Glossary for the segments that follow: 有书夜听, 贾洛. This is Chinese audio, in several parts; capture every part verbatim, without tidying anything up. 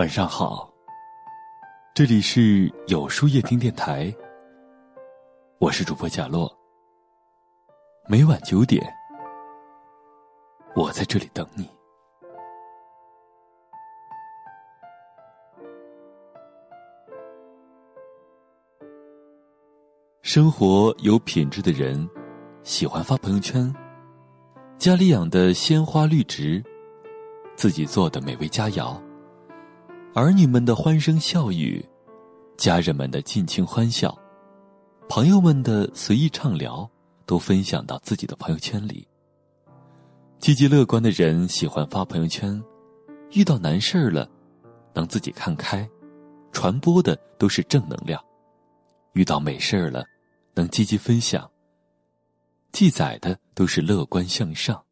晚上好，这里是有书夜听电台，我是主播贾洛。每晚九点，我在这里等你。生活有品质的人喜欢发朋友圈，家里养的鲜花绿植，自己做的美味佳肴，儿女们的欢声笑语，家人们的尽情欢笑，朋友们的随意畅聊，都分享到自己的朋友圈里。积极乐观的人喜欢发朋友圈，遇到难事了能自己看开，传播的都是正能量；遇到美事了能积极分享，记载的都是乐观向上。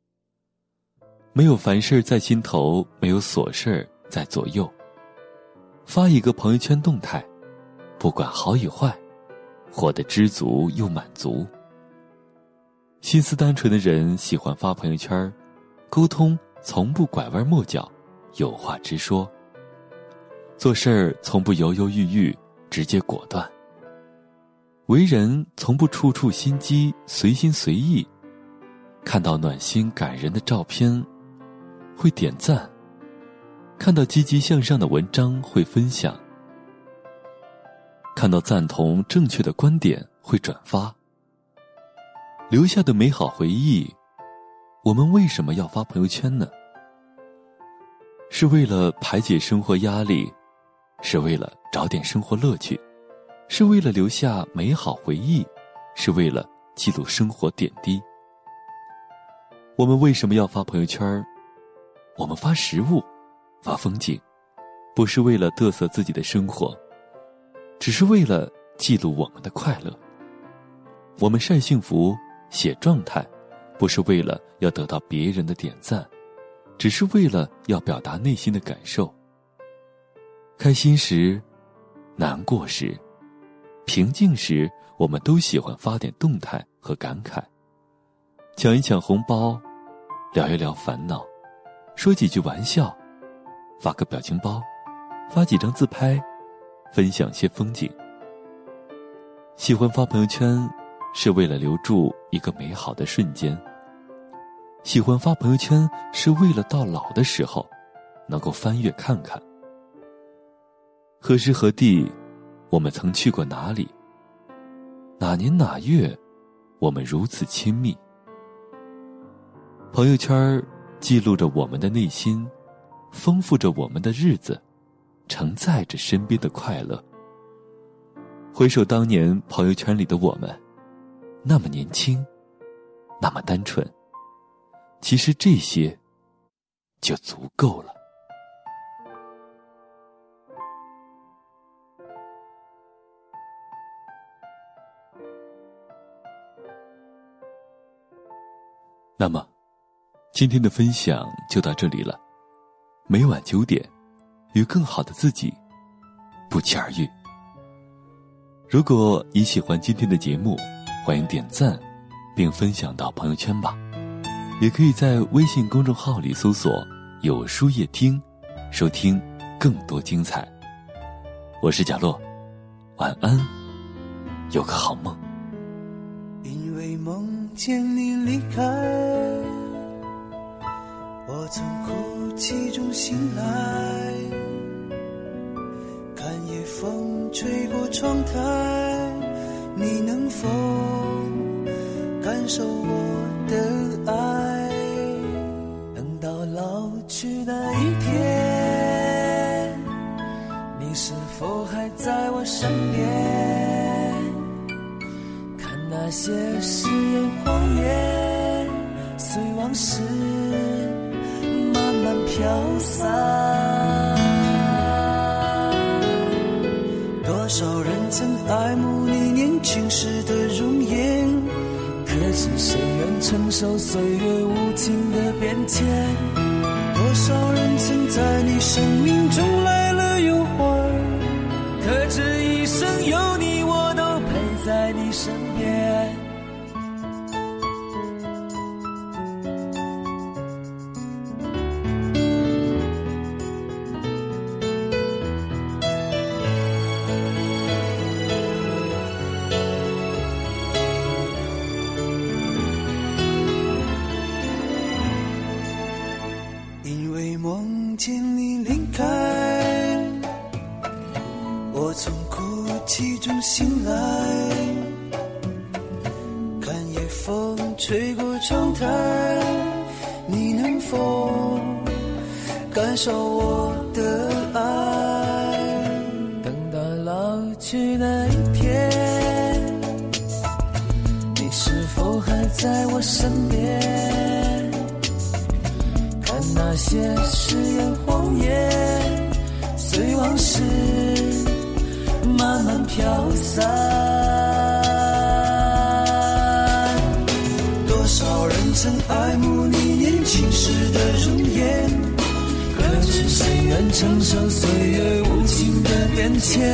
没有凡事在心头，没有琐事在左右。发一个朋友圈动态，不管好与坏，活得知足又满足。心思单纯的人喜欢发朋友圈，沟通从不拐弯抹角，有话直说。做事儿从不犹犹豫豫，直接果断。为人从不处处心机，随心随意。看到暖心感人的照片，会点赞。看到积极向上的文章会分享，看到赞同正确的观点会转发，留下的美好回忆。我们为什么要发朋友圈呢？是为了排解生活压力，是为了找点生活乐趣，是为了留下美好回忆，是为了记录生活点滴。我们为什么要发朋友圈？我们发食物，发风景，不是为了嘚瑟自己的生活，只是为了记录我们的快乐。我们晒幸福，写状态，不是为了要得到别人的点赞，只是为了要表达内心的感受。开心时，难过时，平静时，我们都喜欢发点动态和感慨，抢一抢红包，聊一聊烦恼，说几句玩笑，发个表情包，发几张自拍，分享些风景。喜欢发朋友圈，是为了留住一个美好的瞬间。喜欢发朋友圈，是为了到老的时候能够翻阅看看。何时何地，我们曾去过哪里？哪年哪月，我们如此亲密？朋友圈记录着我们的内心，丰富着我们的日子，承载着身边的快乐。回首当年朋友圈里的我们，那么年轻，那么单纯，其实这些就足够了。那么今天的分享就到这里了。每晚九点，与更好的自己不期而遇。如果你喜欢今天的节目，欢迎点赞并分享到朋友圈吧。也可以在微信公众号里搜索有书夜听，收听更多精彩。我是贾洛，晚安，有个好梦。因为梦见你离开，我从哭泣中醒来，看夜风吹过窗台，你能否感受我的爱？等到老去那一天，你是否还在我身边？看那些誓言谎言，随往事慢慢飘散，多少人曾爱慕你年轻时的容颜，可是谁愿承受岁月无情的变迁？多少人曾在你生命中来了又还，可这一生有你我都陪在你身边。见你离开，我从哭泣中醒来，看夜风吹过窗台，你能否感受我的爱？等到老去那一天，你是否还在我身边？那些誓言谎言，随往事慢慢飘散。多少人曾爱慕你年轻时的容颜，可知谁能承受岁月无情的变迁？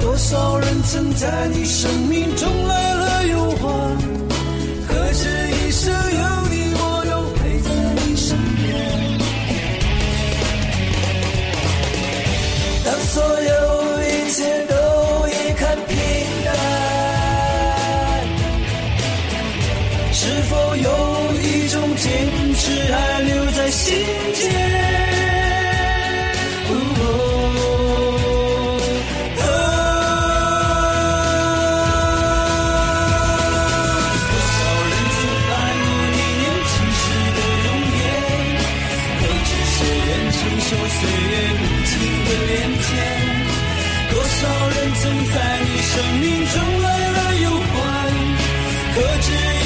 多少人曾在你生命中来了又还，可知一生有你我又陪在你身边。当所有一切都已看平淡，是否有一种坚持还留在心间？哦哦哦、多少人曾爱慕你年轻时的容颜，可知谁人承受岁月无情的变迁？多少人曾在你生命中来了又还，可知